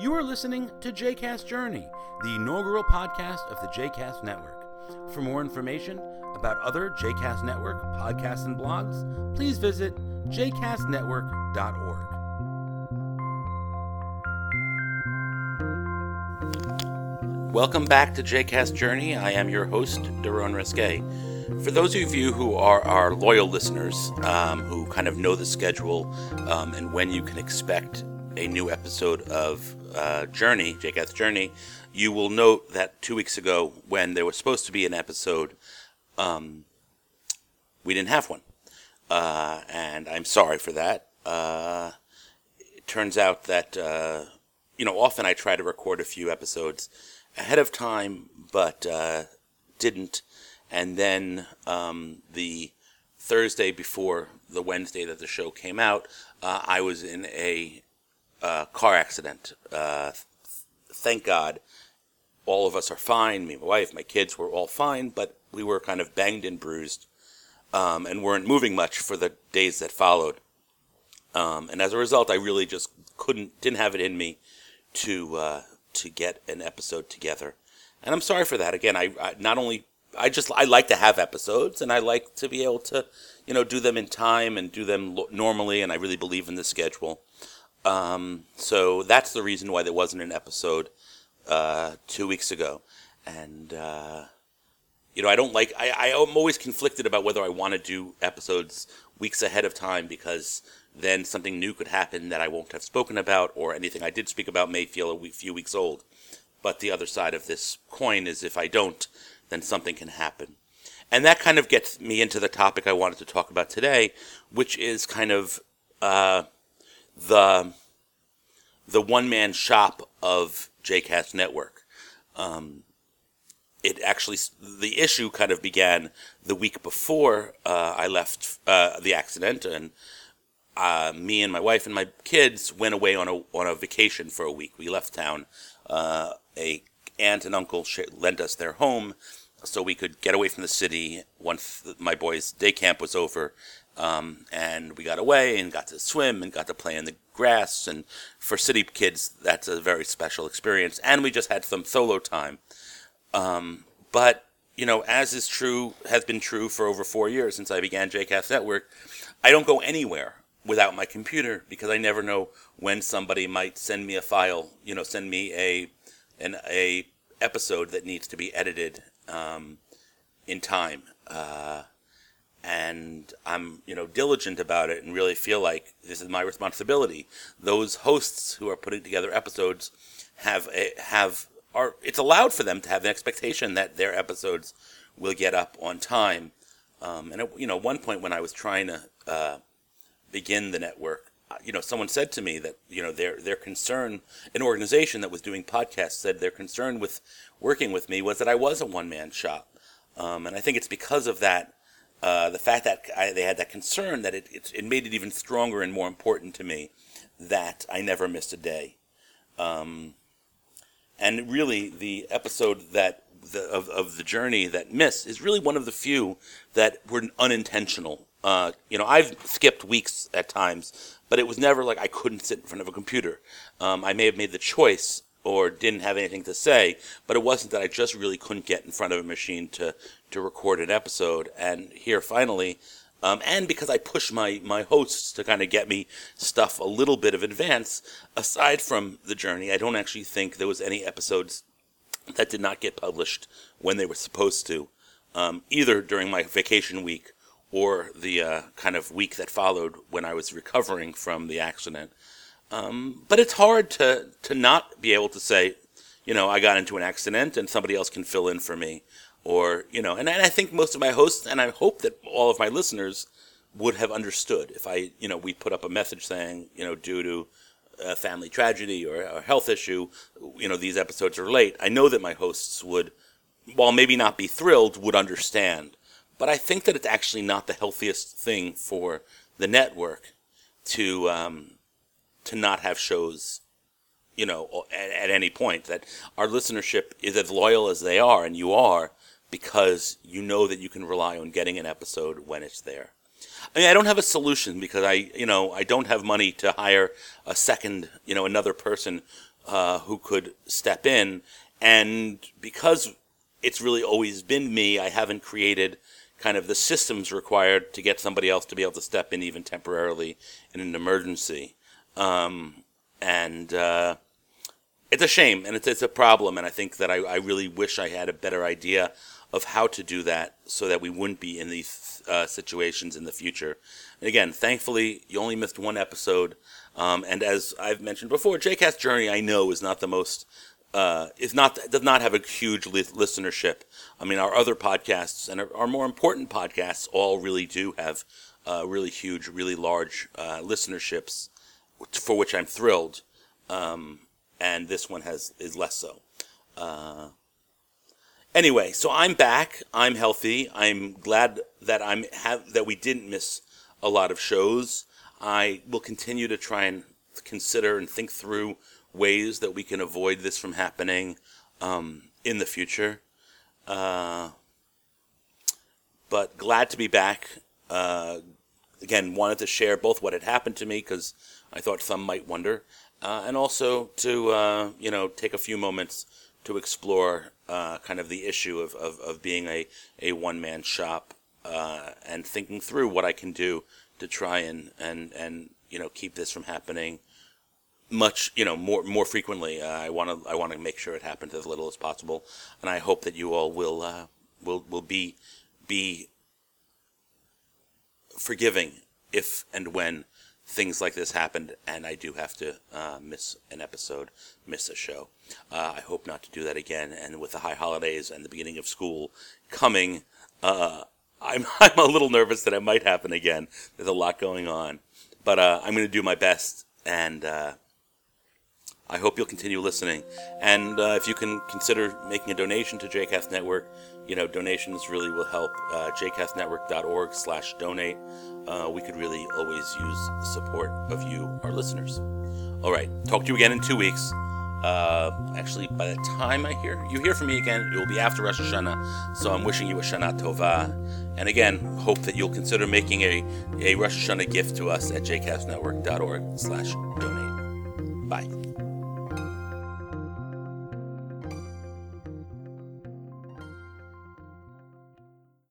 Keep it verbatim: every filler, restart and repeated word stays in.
You are listening to Jcast Journey, the inaugural podcast of the Jcast Network. For more information about other Jcast Network podcasts and blogs, please visit j cast network dot org. Welcome back to Jcast Journey. I am your host, Daron Resque. For those of you who are our loyal listeners, um, who kind of know the schedule um, and when you can expect a new episode of uh, Journey, Jcast Journey, you will note that two weeks ago, when there was supposed to be an episode, um, we didn't have one. Uh, and I'm sorry for that. Uh, it turns out that, uh, you know, often I try to record a few episodes ahead of time, but uh, didn't. And then um, the Thursday before the Wednesday that the show came out, uh, I was in a uh, car accident. Uh, th- thank God, all of us are fine. Me, my wife, my kids were all fine, but we were kind of banged and bruised um, and weren't moving much for the days that followed. Um, and as a result, I really just couldn't, didn't have it in me to uh, to get an episode together. And I'm sorry for that. Again, I, I not only I just, I like to have episodes, and I like to be able to, you know, do them in time and do them lo- normally, and I really believe in the schedule. Um, so that's the reason why there wasn't an episode uh, two weeks ago. And, uh, you know, I don't like, I, I'm always conflicted about whether I want to do episodes weeks ahead of time, because then something new could happen that I won't have spoken about, or anything I did speak about may feel a week, few weeks old. But the other side of this coin is if I don't, then something can happen. And that kind of gets me into the topic I wanted to talk about today, which is kind of uh, the the one-man shop of Jcast Network. Um, it actually, the issue kind of began the week before uh, I left uh, the accident, and uh, me and my wife and my kids went away on a on a vacation for a week. We left town. Uh, a aunt and uncle lent us their home so we could get away from the city once my boys' day camp was over. Um, and we got away and got to swim and got to play in the grass. And for city kids, that's a very special experience. And we just had some solo time. Um, but, you know, as is true, has been true for over four years since I began Jcast Network, I don't go anywhere without my computer, because I never know when somebody might send me a file, you know, send me a an a episode that needs to be edited um, in time. Uh, and I'm, you know, diligent about it and really feel like this is my responsibility. Those hosts who are putting together episodes have a, have are it's allowed for them to have an expectation that their episodes will get up on time. Um, and, it, you know, one point when I was trying to uh, begin the network, you know, someone said to me that, you know, their their concern, an organization that was doing podcasts said their concern with working with me was that I was a one-man shop. Um, and I think it's because of that, uh, the fact that I, they had that concern, that it, it, it made it even stronger and more important to me that I never missed a day. Um, and really, the episode that the, of, of the journey that missed is really one of the few that were unintentional. Uh, you know, I've skipped weeks at times, but it was never like I couldn't sit in front of a computer. Um, I may have made the choice or didn't have anything to say, but it wasn't that I just really couldn't get in front of a machine to, to record an episode. And here, finally, um, and because I push my, my hosts to kind of get me stuff a little bit of advance, aside from the journey, I don't actually think there was any episodes that did not get published when they were supposed to, um, either during my vacation week or the uh, kind of week that followed when I was recovering from the accident. Um, but it's hard to, to not be able to say, you know, I got into an accident and somebody else can fill in for me. Or, you know, and, and I think most of my hosts, and I hope that all of my listeners would have understood if I, you know, we put up a message saying, you know, due to a family tragedy or a health issue, you know, these episodes are late. I know that my hosts would, while maybe not be thrilled, would understand. But I think that it's actually not the healthiest thing for the network to um, to not have shows, you know, at, at any point. That our listenership is as loyal as they are, and you are, because you know that you can rely on getting an episode when it's there. I mean, I don't have a solution because I, you know, I don't have money to hire a second, you know, another person uh, who could step in. And because it's really always been me, I haven't created kind of the systems required to get somebody else to be able to step in even temporarily in an emergency. Um, and uh, it's a shame, and it's, it's a problem, and I think that I, I really wish I had a better idea of how to do that so that we wouldn't be in these uh, situations in the future. And again, thankfully, you only missed one episode, um, and as I've mentioned before, Jcast Journey, I know, is not the most... Uh, is not does not have a huge li- listenership. I mean, our other podcasts and our, our more important podcasts all really do have uh, really huge, really large uh, listenerships, for which I'm thrilled. Um, and this one has is less so. Uh, anyway, so I'm back. I'm healthy. I'm glad that I'm have that we didn't miss a lot of shows. I will continue to try and consider and think through ways that we can avoid this from happening um, in the future. Uh, but glad to be back. Uh, again, wanted to share both what had happened to me, because I thought some might wonder, uh, and also to uh, you know take a few moments to explore uh, kind of the issue of, of, of being a, a one-man shop uh, and thinking through what I can do to try and, and, and you know keep this from happening much, you know, more more frequently. Uh, I want to I want to make sure it happens as little as possible, and I hope that you all will uh, will will be be forgiving if and when things like this happened, and I do have to uh, miss an episode, miss a show. Uh, I hope not to do that again. And with the high holidays and the beginning of school coming, uh, I'm I'm a little nervous that it might happen again. There's a lot going on, but uh, I'm going to do my best, and Uh, I hope you'll continue listening. And uh, if you can consider making a donation to Jcast Network, you know, donations really will help. Uh, jcastnetwork.org slash donate. Uh, we could really always use support of you, our listeners. All right. Talk to you again in two weeks. Uh, actually, by the time I hear you hear from me again, it will be after Rosh Hashanah. So I'm wishing you a Shana Tova. And again, hope that you'll consider making a, a Rosh Hashanah gift to us at jcastnetwork.org slash donate. Bye.